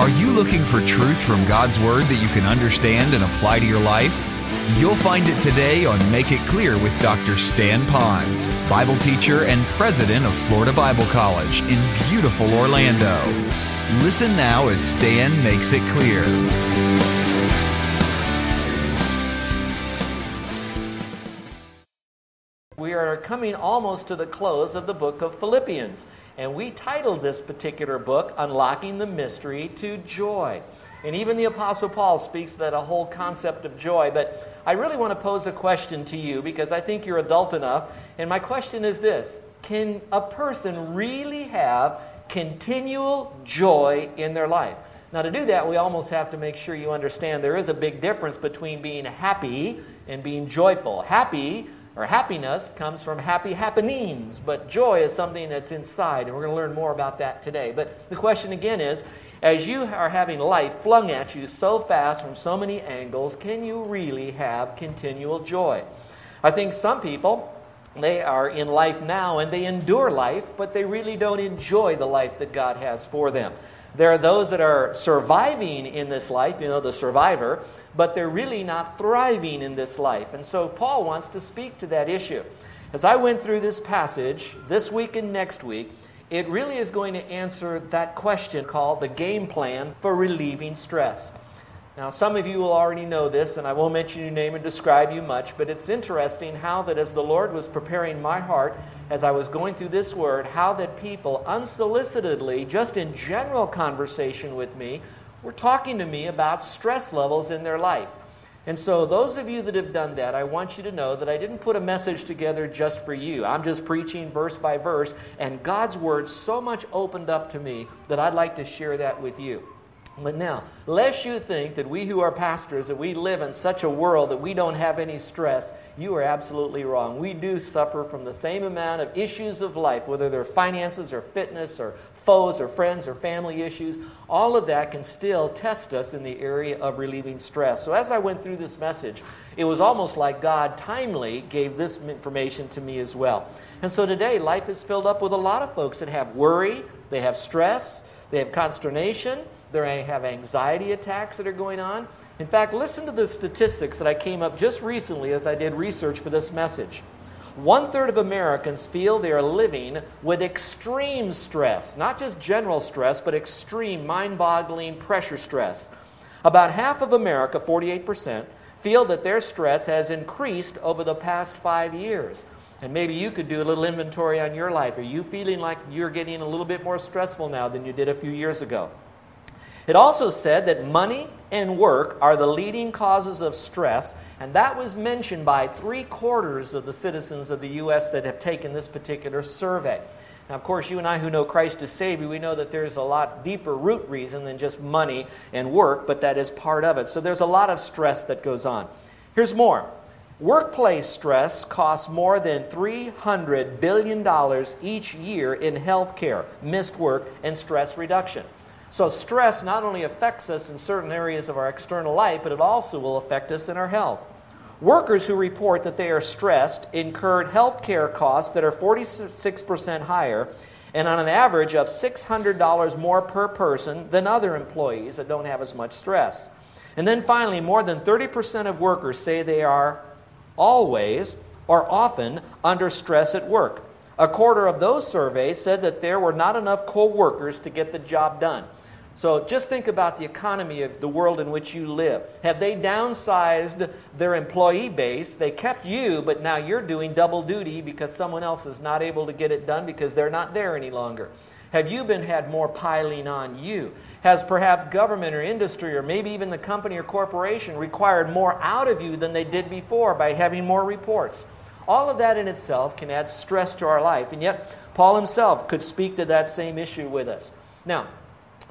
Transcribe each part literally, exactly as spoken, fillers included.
Are you looking for truth from God's Word that you can understand and apply to your life? You'll find it today on Make It Clear with Doctor Stan Ponz, Bible teacher and president of Florida Bible College in beautiful Orlando. Listen now as Stan makes it clear. We are coming almost to the close of the book of Philippians, and we titled this particular book, Unlocking the Mystery to Joy. And even the Apostle Paul speaks that a whole concept of joy. But I really want to pose a question to you because I think you're adult enough. And my question is this: can a person really have continual joy in their life? Now, to do that, we almost have to make sure you understand there is a big difference between being happy and being joyful. Happy or happiness comes from happy happenings, but joy is something that's inside, and we're going to learn more about that today. But the question again is, as you are having life flung at you so fast from so many angles, can you really have continual joy? I think some people, they are in life now and they endure life, but they really don't enjoy the life that God has for them. There are those that are surviving in this life, you know, the survivor, but they're really not thriving in this life. And so Paul wants to speak to that issue. As I went through this passage this week and next week, it really is going to answer that question called the game plan for relieving stress. Now, some of you will already know this, and I won't mention your name and describe you much, but it's interesting how that as the Lord was preparing my heart, as I was going through this word, how that people unsolicitedly, just in general conversation with me, were talking to me about stress levels in their life. And so those of you that have done that, I want you to know that I didn't put a message together just for you. I'm just preaching verse by verse, and God's word so much opened up to me that I'd like to share that with you. But now, lest you think that we who are pastors, that we live in such a world that we don't have any stress, you are absolutely wrong. We do suffer from the same amount of issues of life, whether they're finances or fitness or foes or friends or family issues. All of that can still test us in the area of relieving stress. So as I went through this message, it was almost like God timely gave this information to me as well. And so today, life is filled up with a lot of folks that have worry, they have stress, they have consternation, they have anxiety attacks that are going on. In fact, listen to the statistics that I came up just recently as I did research for this message. One-third of Americans feel they are living with extreme stress, not just general stress, but extreme mind-boggling pressure stress. About half of America, forty-eight percent, feel that their stress has increased over the past five years. And maybe you could do a little inventory on your life. Are you feeling like you're getting a little bit more stressful now than you did a few years ago? It also said that money and work are the leading causes of stress, and that was mentioned by three-quarters of the citizens of the U S that have taken this particular survey. Now, of course, you and I who know Christ as Savior, we know that there's a lot deeper root reason than just money and work, but that is part of it. So there's a lot of stress that goes on. Here's more. Workplace stress costs more than three hundred billion dollars each year in health care, missed work, and stress reduction. So stress not only affects us in certain areas of our external life, but it also will affect us in our health. Workers who report that they are stressed incurred health care costs that are forty-six percent higher and on an average of six hundred dollars more per person than other employees that don't have as much stress. And then finally, more than thirty percent of workers say they are always or often under stress at work. A quarter of those surveys said that there were not enough co-workers to get the job done. So just think about the economy of the world in which you live. Have they downsized their employee base? They kept you, but now you're doing double duty because someone else is not able to get it done because they're not there any longer. Have you been had more piling on you? Has perhaps government or industry or maybe even the company or corporation required more out of you than they did before by having more reports? All of that in itself can add stress to our life, and yet Paul himself could speak to that same issue with us. Now,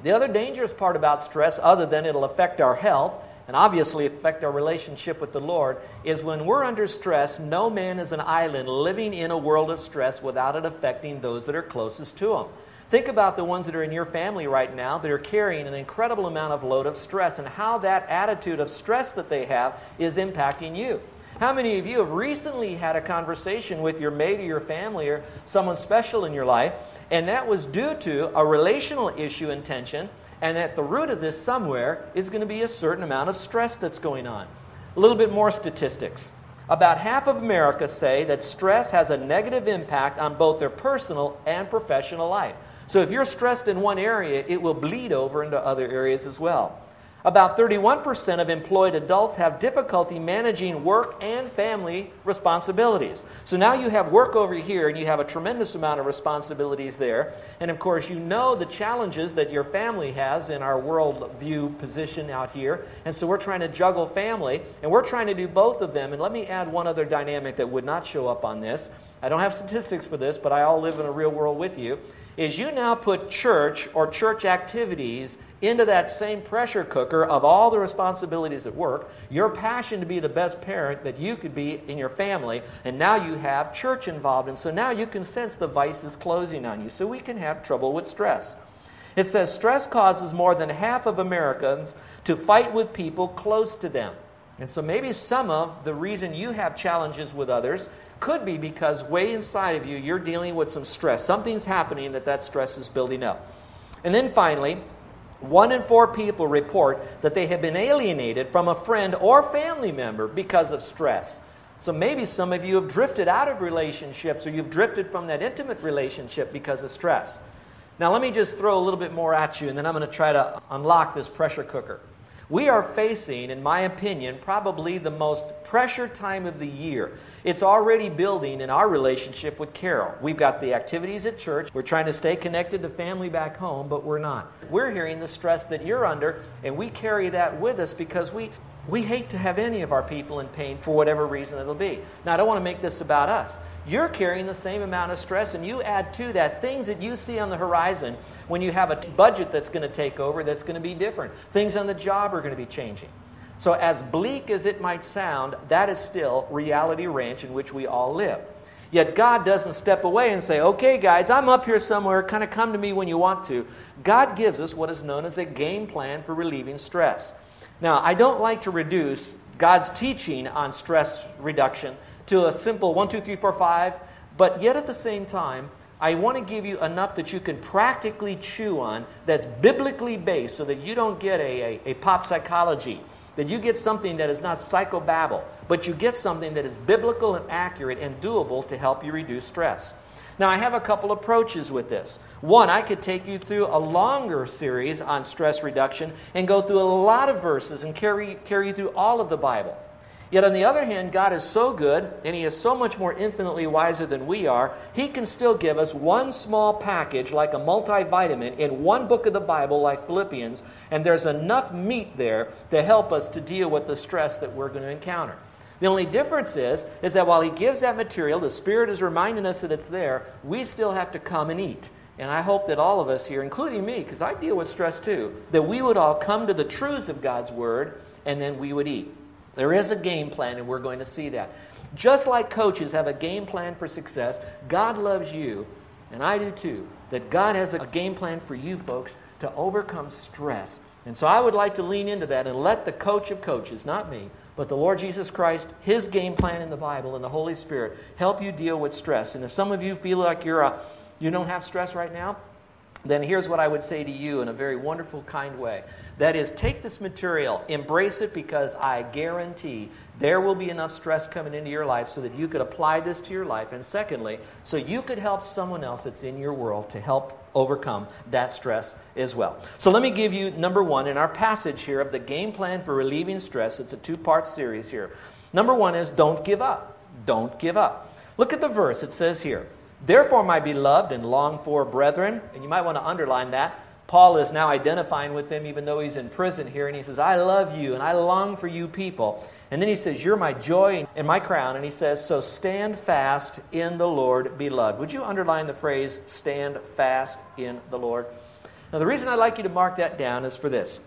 the other dangerous part about stress, other than it'll affect our health and obviously affect our relationship with the Lord, is when we're under stress, no man is an island living in a world of stress without it affecting those that are closest to him. Think about the ones that are in your family right now that are carrying an incredible amount of load of stress and how that attitude of stress that they have is impacting you. How many of you have recently had a conversation with your mate or your family or someone special in your life, and that was due to a relational issue and tension, And at the root of this somewhere is going to be a certain amount of stress that's going on. A little bit more statistics. About half of America say that stress has a negative impact on both their personal and professional life. So if you're stressed in one area, it will bleed over into other areas as well. About thirty-one percent of employed adults have difficulty managing work and family responsibilities. So now you have work over here and you have a tremendous amount of responsibilities there. And of course, you know the challenges that your family has in our worldview position out here. And so we're trying to juggle family and we're trying to do both of them. And let me add one other dynamic that would not show up on this. I don't have statistics for this, but I all live in a real world with you. Is you now put church or church activities into that same pressure cooker of all the responsibilities at work, your passion to be the best parent that you could be in your family, and now you have church involved, and so now you can sense the vice is closing on you. So we can have trouble with stress. It says stress causes more than half of Americans to fight with people close to them. And so maybe some of the reason you have challenges with others could be because way inside of you, you're dealing with some stress. Something's happening that that stress is building up. And then finally, One in four people report that they have been alienated from a friend or family member because of stress. So maybe some of you have drifted out of relationships or you've drifted from that intimate relationship because of stress. Now let me just throw a little bit more at you and then I'm going to try to unlock this pressure cooker. We are facing, in my opinion, probably the most pressure time of the year. It's already building in our relationship with Carol. We've got the activities at church. We're trying to stay connected to family back home, but we're not. We're hearing the stress that you're under, and we carry that with us because we, we hate to have any of our people in pain for whatever reason it'll be. Now, I don't want to make this about us. You're carrying the same amount of stress, and you add to that things that you see on the horizon when you have a budget that's going to take over that's going to be different. Things on the job are going to be changing. So as bleak as it might sound, that is still reality ranch in which we all live. Yet God doesn't step away and say, okay, guys, I'm up here somewhere. Kind of come to me when you want to. God gives us what is known as a game plan for relieving stress. Now, I don't like to reduce God's teaching on stress reduction to a simple one, two, three, four, five, but yet at the same time, I want to give you enough that you can practically chew on that's biblically based so that you don't get a, a, a pop psychology, that you get something that is not psychobabble, but you get something that is biblical and accurate and doable to help you reduce stress. Now, I have a couple approaches with this. One, I could take you through a longer series on stress reduction and go through a lot of verses and carry, carry you through all of the Bible. Yet on the other hand, God is so good, and He is so much more infinitely wiser than we are, He can still give us one small package like a multivitamin in one book of the Bible like Philippians, and there's enough meat there to help us to deal with the stress that we're going to encounter. The only difference is, is that while He gives that material, the Spirit is reminding us that it's there, we still have to come and eat. And I hope that all of us here, including me, because I deal with stress too, that we would all come to the truths of God's Word, and then we would eat. There is a game plan, and we're going to see that. Just like coaches have a game plan for success, God loves you, and I do too, that God has a game plan for you folks to overcome stress. And so I would like to lean into that and let the coach of coaches, not me, but the Lord Jesus Christ, His game plan in the Bible and the Holy Spirit, help you deal with stress. And if some of you feel like you're a, you don't have stress right now, then here's what I would say to you in a very wonderful, kind way. That is, take this material, embrace it, because I guarantee there will be enough stress coming into your life so that you could apply this to your life. And secondly, so you could help someone else that's in your world to help overcome that stress as well. So let me give you number one in our passage here of the game plan for relieving stress. It's a two-part series here. Number one is don't give up. Don't give up. Look at the verse. It says here, therefore, my beloved and longed-for brethren, and you might want to underline that. Paul is now identifying with them even though he's in prison here, and he says, I love you, and I long for you people. And then he says, you're my joy and my crown, and he says, so stand fast in the Lord, beloved. Would you underline the phrase, stand fast in the Lord? Now, the reason I'd like you to mark that down is for this.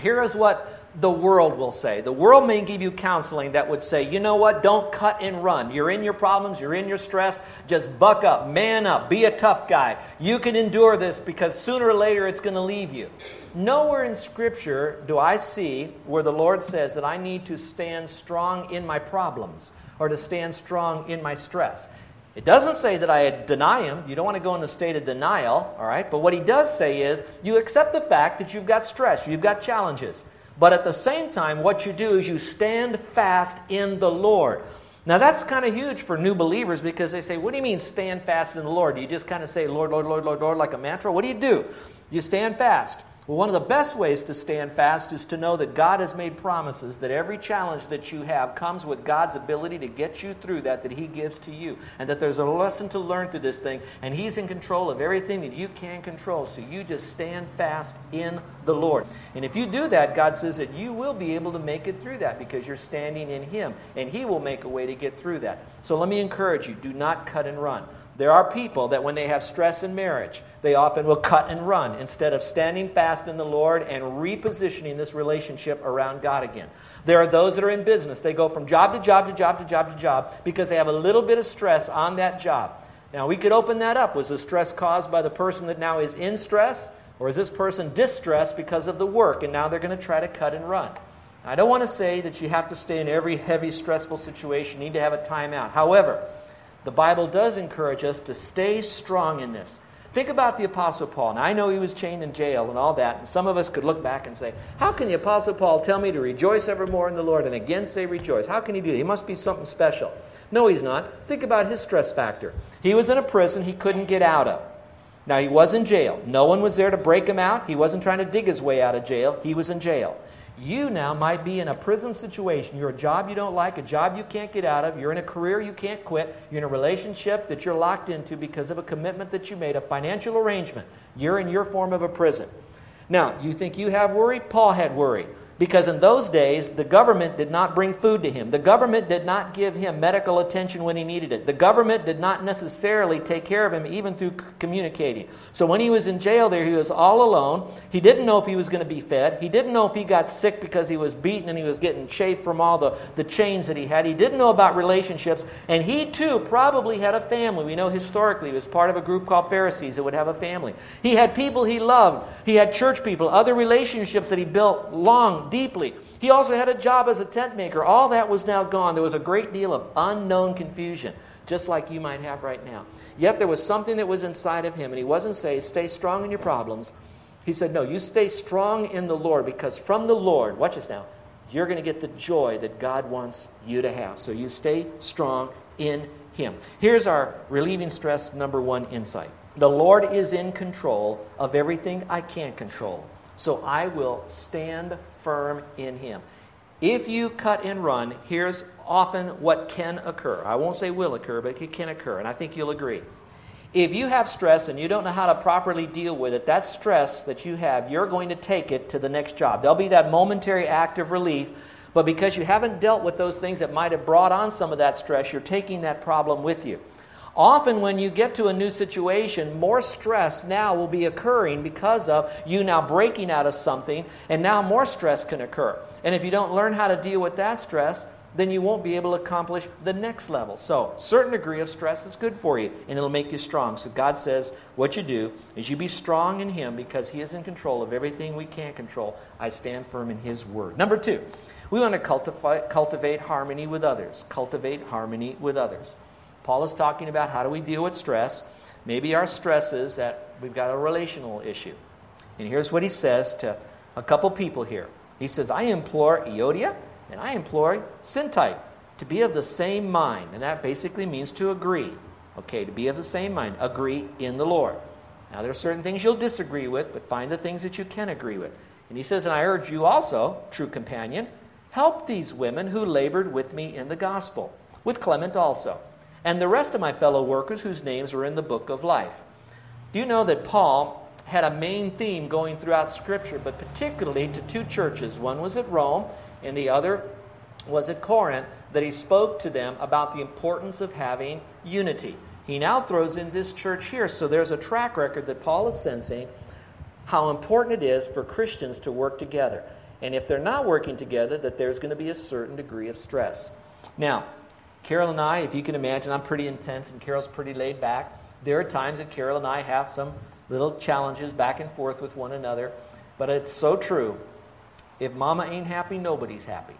Here is what the world will say. The world may give you counseling that would say, you know what, don't cut and run. You're in your problems, you're in your stress, just buck up, man up, be a tough guy. You can endure this because sooner or later it's going to leave you. Nowhere in Scripture do I see where the Lord says that I need to stand strong in my problems or to stand strong in my stress. It doesn't say that I deny him. You don't want to go into a state of denial, all right? But what he does say is you accept the fact that you've got stress, you've got challenges. But at the same time, what you do is you stand fast in the Lord. Now, that's kind of huge for new believers because they say, what do you mean stand fast in the Lord? Do you just kind of say, Lord, Lord, Lord, Lord, Lord, like a mantra? What do you do? You stand fast. Well, one of the best ways to stand fast is to know that God has made promises, that every challenge that you have comes with God's ability to get you through that, that he gives to you, and that there's a lesson to learn through this thing, and he's in control of everything that you can control, so you just stand fast in the Lord. And if you do that, God says that you will be able to make it through that because you're standing in him, and he will make a way to get through that. So let me encourage you, do not cut and run. There are people that when they have stress in marriage, they often will cut and run instead of standing fast in the Lord and repositioning this relationship around God again. There are those that are in business. They go from job to job to job to job to job because they have a little bit of stress on that job. Now, we could open that up. Was the stress caused by the person that now is in stress? Or is this person distressed because of the work and now they're going to try to cut and run? I don't want to say that you have to stay in every heavy, stressful situation. You need to have a timeout. However, the Bible does encourage us to stay strong in this. Think about the Apostle Paul. Now, I know he was chained in jail and all that, and some of us could look back and say, how can the Apostle Paul tell me to rejoice evermore in the Lord and again say rejoice? How can he do that? He must be something special. No, he's not. Think about his stress factor. He was in a prison he couldn't get out of. Now, he was in jail. No one was there to break him out. He wasn't trying to dig his way out of jail. He was in jail. You now might be in a prison situation. You're a job you don't like, a job you can't get out of. You're in a career you can't quit. You're in a relationship that you're locked into because of a commitment that you made, a financial arrangement. You're in your form of a prison. Now, you think you have worry? Paul had worry because in those days, the government did not bring food to him. The government did not give him medical attention when he needed it. The government did not necessarily take care of him even through communicating. So when he was in jail there, he was all alone. He didn't know if he was going to be fed. He didn't know if he got sick because he was beaten and he was getting chafed from all the, the chains that he had. He didn't know about relationships. And he too probably had a family. We know historically he was part of a group called Pharisees that would have a family. He had people he loved. He had church people, other relationships that he built long deeply. He also had a job as a tent maker. All that was now gone. There was a great deal of unknown confusion, just like you might have right now. Yet there was something that was inside of him, and he wasn't saying, stay strong in your problems. He said, no, you stay strong in the Lord, because from the Lord, watch this now, you're going to get the joy that God wants you to have. So you stay strong in him. Here's our relieving stress number one insight. The Lord is in control of everything I can't control. So I will stand firm in him. If you cut and run, here's often what can occur. I won't say will occur, but it can occur, and I think you'll agree. If you have stress and you don't know how to properly deal with it, that stress that you have, you're going to take it to the next job. There'll be that momentary act of relief, but because you haven't dealt with those things that might have brought on some of that stress, you're taking that problem with you. Often when you get to a new situation, more stress now will be occurring because of you now breaking out of something, and now more stress can occur. And if you don't learn how to deal with that stress, then you won't be able to accomplish the next level. So a certain degree of stress is good for you, and it'll make you strong. So God says what you do is you be strong in him because he is in control of everything we can't control. I stand firm in his word. Number two, we want to cultivate, cultivate harmony with others. Cultivate harmony with others. Paul is talking about how do we deal with stress. Maybe our stress is that we've got a relational issue. And here's what he says to a couple people here. He says, I implore Euodia and I implore Syntyche to be of the same mind. And that basically means to agree. Okay, to be of the same mind. Agree in the Lord. Now there are certain things you'll disagree with, but find the things that you can agree with. And he says, and I urge you also, true companion, help these women who labored with me in the gospel, with Clement also, and the rest of my fellow workers whose names are in the book of life. Do you know that Paul had a main theme going throughout Scripture, but particularly to two churches? One was at Rome, and the other was at Corinth, that he spoke to them about the importance of having unity. He now throws in this church here, so there's a track record that Paul is sensing how important it is for Christians to work together. And if they're not working together, that there's going to be a certain degree of stress. Now, Carol and I, if you can imagine, I'm pretty intense and Carol's pretty laid back. There are times that Carol and I have some little challenges back and forth with one another. But it's so true. If mama ain't happy, nobody's happy.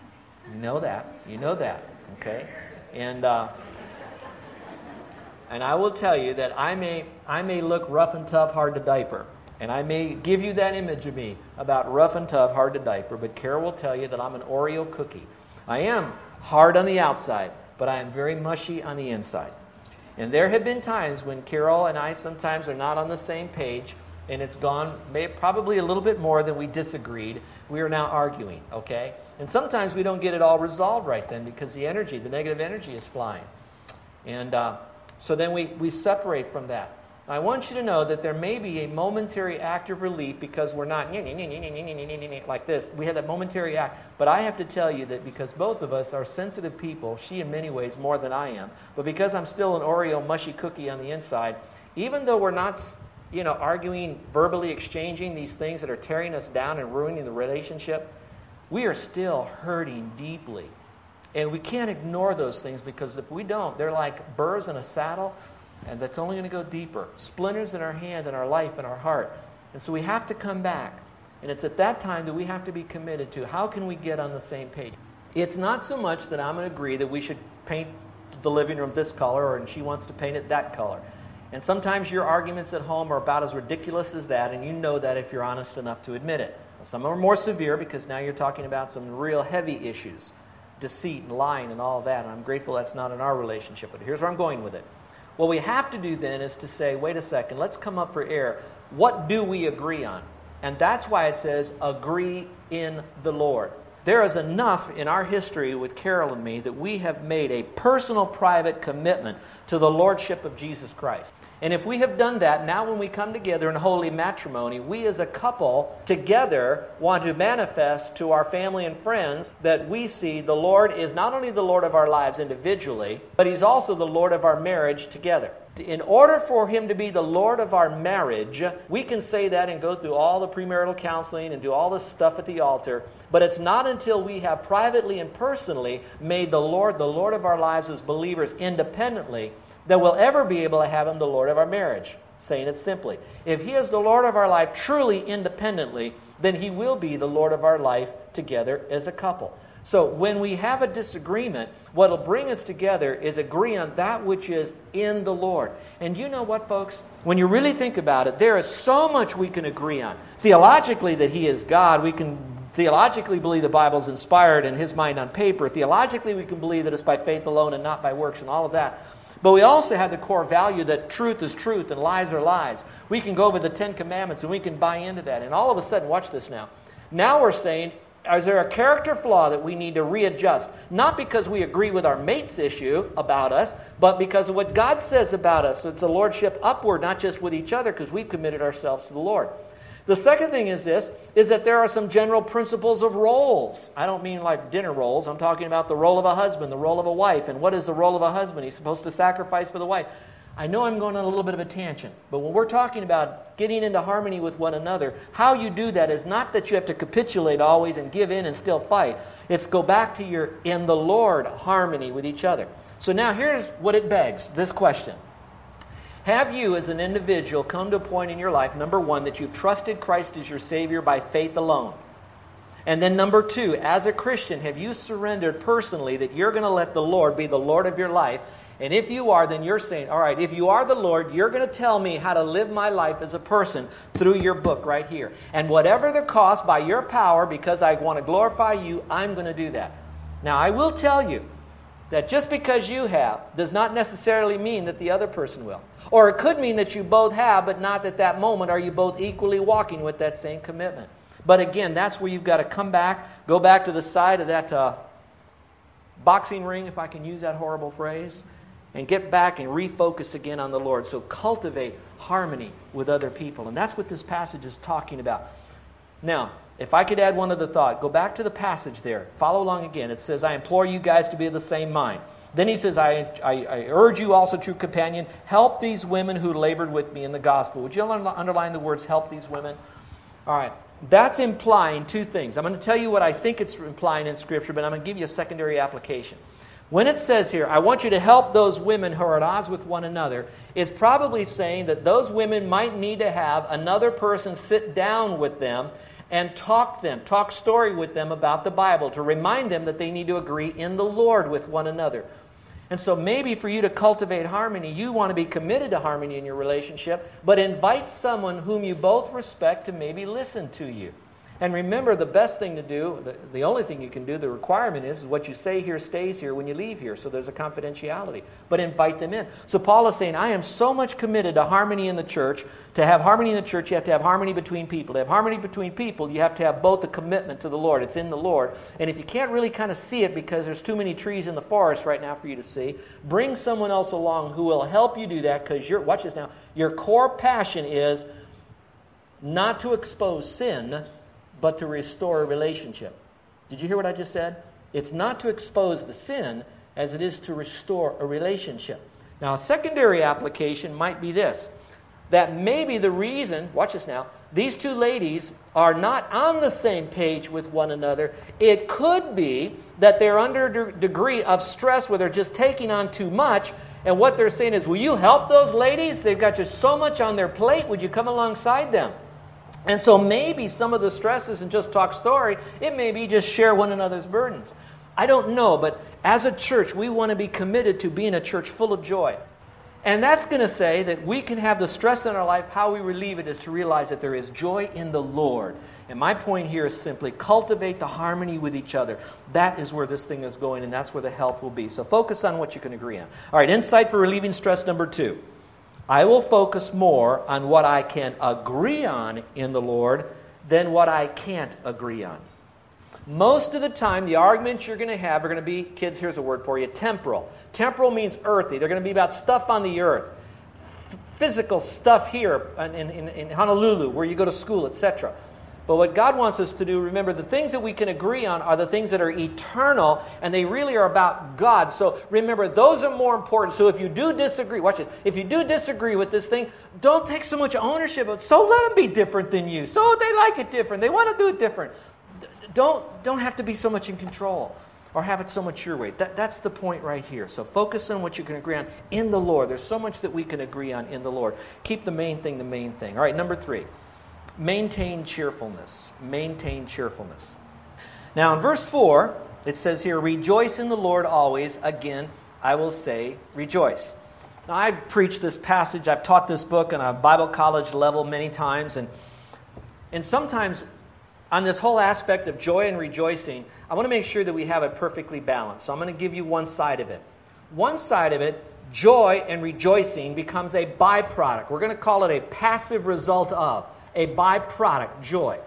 You know that. You know that. Okay? And uh, And I will tell you that I may, I may look rough and tough, hard to diaper. And I may give you that image of me about rough and tough, hard to diaper. But Carol will tell you that I'm an Oreo cookie. I am hard on the outside, but I am very mushy on the inside. And there have been times when Carol and I sometimes are not on the same page, and it's gone may, probably a little bit more than we disagreed. We are now arguing, okay? And sometimes we don't get it all resolved right then because the energy, the negative energy is flying. And uh, so then we, we separate from that. I want you to know that there may be a momentary act of relief because we're not like this. We had that momentary act. But I have to tell you that because both of us are sensitive people, she in many ways more than I am, but because I'm still an Oreo mushy cookie on the inside, even though we're not, you know, arguing, verbally exchanging these things that are tearing us down and ruining the relationship, we are still hurting deeply. And we can't ignore those things because if we don't, they're like burrs in a saddle. And that's only going to go deeper. Splinters in our hand, in our life, in our heart. And so we have to come back. And it's at that time that we have to be committed to how can we get on the same page. It's not so much that I'm going to agree that we should paint the living room this color or and she wants to paint it that color. And sometimes your arguments at home are about as ridiculous as that, and you know that if you're honest enough to admit it. Some are more severe because now you're talking about some real heavy issues, deceit and lying and all that. And I'm grateful that's not in our relationship, but here's where I'm going with it. What we have to do then is to say, wait a second, let's come up for air. What do we agree on? And that's why it says, agree in the Lord. There is enough in our history with Carol and me that we have made a personal, private commitment to the Lordship of Jesus Christ. And if we have done that, now when we come together in holy matrimony, we as a couple together want to manifest to our family and friends that we see the Lord is not only the Lord of our lives individually, but He's also the Lord of our marriage together. In order for Him to be the Lord of our marriage, we can say that and go through all the premarital counseling and do all this stuff at the altar, but it's not until we have privately and personally made the Lord the Lord of our lives as believers independently that we'll ever be able to have Him the Lord of our marriage. Saying it simply, if He is the Lord of our life truly independently, then He will be the Lord of our life together as a couple. So when we have a disagreement, what will bring us together is agree on that which is in the Lord. And you know what, folks? When you really think about it, there is so much we can agree on. Theologically, that He is God, we can theologically believe the Bible is inspired and His mind on paper. Theologically, we can believe that it's by faith alone and not by works and all of that. But we also have the core value that truth is truth and lies are lies. We can go over the Ten Commandments and we can buy into that. And all of a sudden, watch this now. Now we're saying, is there a character flaw that we need to readjust? Not because we agree with our mate's issue about us, but because of what God says about us. So it's a lordship upward, not just with each other, because we've committed ourselves to the Lord. The second thing is this, is that there are some general principles of roles. I don't mean like dinner rolls. I'm talking about the role of a husband, the role of a wife, and what is the role of a husband? He's supposed to sacrifice for the wife. I know I'm going on a little bit of a tangent, but when we're talking about getting into harmony with one another, how you do that is not that you have to capitulate always and give in and still fight. It's go back to your in the Lord harmony with each other. So now here's what it begs, this question. Have you as an individual come to a point in your life, number one, that you've trusted Christ as your Savior by faith alone? And then number two, as a Christian, have you surrendered personally that you're going to let the Lord be the Lord of your life? And if you are, then you're saying, all right, if you are the Lord, you're going to tell me how to live my life as a person through your book right here. And whatever the cost, by your power, because I want to glorify you, I'm going to do that. Now, I will tell you that just because you have does not necessarily mean that the other person will. Or it could mean that you both have, but not at that moment are you both equally walking with that same commitment. But again, that's where you've got to come back, go back to the side of that uh, boxing ring, if I can use that horrible phrase, and get back and refocus again on the Lord. So cultivate harmony with other people. And that's what this passage is talking about. Now, if I could add one other thought, go back to the passage there. Follow along again. It says, I implore you guys to be of the same mind. Then he says, I, I, I urge you also, true companion, help these women who labored with me in the gospel. Would you underline the words, help these women? All right. That's implying two things. I'm going to tell you what I think it's implying in Scripture, but I'm going to give you a secondary application. When it says here, I want you to help those women who are at odds with one another, it's probably saying that those women might need to have another person sit down with them and talk them, talk story with them about the Bible to remind them that they need to agree in the Lord with one another. And so maybe for you to cultivate harmony, you want to be committed to harmony in your relationship, but invite someone whom you both respect to maybe listen to you. And remember, the best thing to do, the, the only thing you can do, the requirement is, is what you say here stays here when you leave here. So there's a confidentiality. But invite them in. So Paul is saying, I am so much committed to harmony in the church. To have harmony in the church, you have to have harmony between people. To have harmony between people, you have to have both a commitment to the Lord. It's in the Lord. And if you can't really kind of see it because there's too many trees in the forest right now for you to see, bring someone else along who will help you do that, because your, watch this now, your core passion is not to expose sin, but to restore a relationship. Did you hear what I just said? It's not to expose the sin as it is to restore a relationship. Now, a secondary application might be this, that maybe the reason, watch this now, these two ladies are not on the same page with one another. It could be that they're under a de- degree of stress where they're just taking on too much. And what they're saying is, will you help those ladies? They've got just so much on their plate. Would you come alongside them? And so maybe some of the stress isn't just talk story. It may be just share one another's burdens. I don't know, but as a church, we want to be committed to being a church full of joy. And that's going to say that we can have the stress in our life. How we relieve it is to realize that there is joy in the Lord. And my point here is simply cultivate the harmony with each other. That is where this thing is going, and that's where the health will be. So focus on what you can agree on. All right, insight for relieving stress number two. I will focus more on what I can agree on in the Lord than what I can't agree on. Most of the time, the arguments you're going to have are going to be, kids, here's a word for you, temporal. Temporal means earthly. They're going to be about stuff on the earth, physical stuff here in, in, in Honolulu, where you go to school, et cetera. But what God wants us to do, remember, the things that we can agree on are the things that are eternal, and they really are about God. So remember, those are more important. So if you do disagree, watch this, if you do disagree with this thing, don't take so much ownership of it. So let them be different than you. So they like it different. They want to do it different. Don't, don't have to be so much in control or have it so much your way. That, that's the point right here. So focus on what you can agree on in the Lord. There's so much that we can agree on in the Lord. Keep the main thing the main thing. All right, number three. Maintain cheerfulness. Maintain cheerfulness. Now in verse four, it says here, rejoice in the Lord always. Again, I will say rejoice. Now I've preached this passage, I've taught this book on a Bible college level many times, and and sometimes on this whole aspect of joy and rejoicing, I want to make sure that we have it perfectly balanced. So I'm going to give you one side of it. One side of it, joy and rejoicing becomes a byproduct. We're going to call it a passive result of. A byproduct, joy.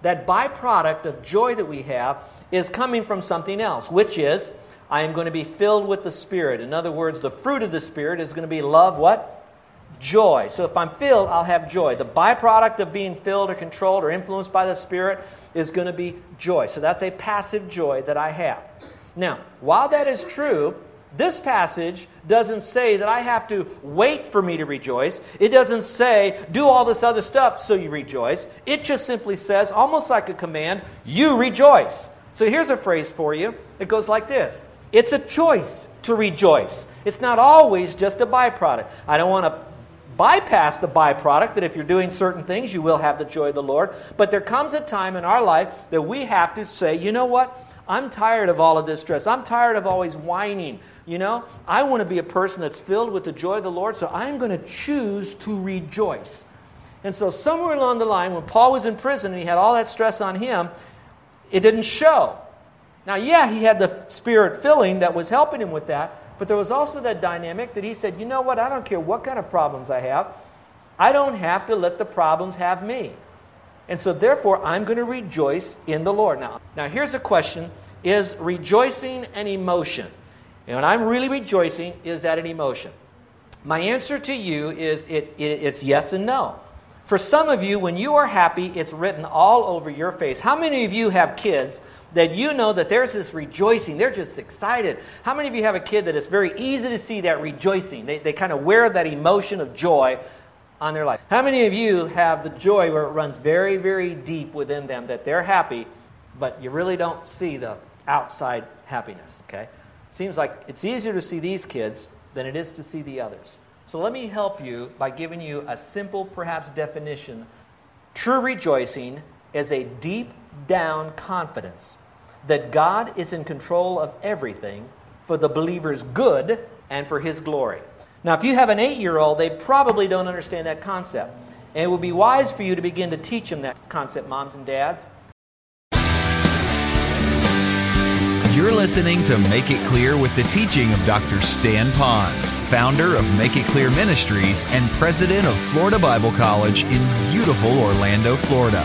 That byproduct of joy that we have is coming from something else, which is, I am going to be filled with the Spirit. In other words, the fruit of the Spirit is going to be love, what? Joy. So if I'm filled, I'll have joy. The byproduct of being filled or controlled or influenced by the Spirit is going to be joy. So that's a passive joy that I have. Now, while that is true, this passage doesn't say that I have to wait for me to rejoice. It doesn't say, do all this other stuff so you rejoice. It just simply says, almost like a command, you rejoice. So here's a phrase for you. It goes like this. It's a choice to rejoice. It's not always just a byproduct. I don't want to bypass the byproduct that if you're doing certain things, you will have the joy of the Lord. But there comes a time in our life that we have to say, you know what? I'm tired of all of this stress. I'm tired of always whining. You know, I want to be a person that's filled with the joy of the Lord, so I'm going to choose to rejoice. And so somewhere along the line, when Paul was in prison and he had all that stress on him, it didn't show. Now, yeah, he had the Spirit filling that was helping him with that, but there was also that dynamic that he said, you know what, I don't care what kind of problems I have. I don't have to let the problems have me. And so therefore, I'm going to rejoice in the Lord. Now, now here's a question. Is rejoicing an emotion? And when I'm really rejoicing, is that an emotion? My answer to you is it, it, it's yes and no. For some of you, when you are happy, it's written all over your face. How many of you have kids that you know that there's this rejoicing? They're just excited. How many of you have a kid that it's very easy to see that rejoicing? They, they kind of wear that emotion of joy on their life. How many of you have the joy where it runs very, very deep within them that they're happy, but you really don't see the outside happiness, okay? Seems like it's easier to see these kids than it is to see the others. So let me help you by giving you a simple, perhaps, definition. True rejoicing is a deep down confidence that God is in control of everything for the believer's good and for his glory. Now, if you have an eight-year-old, they probably don't understand that concept. And it would be wise for you to begin to teach them that concept, moms and dads. You're listening to Make It Clear with the teaching of Doctor Stan Ponz, founder of Make It Clear Ministries and president of Florida Bible College in beautiful Orlando, Florida.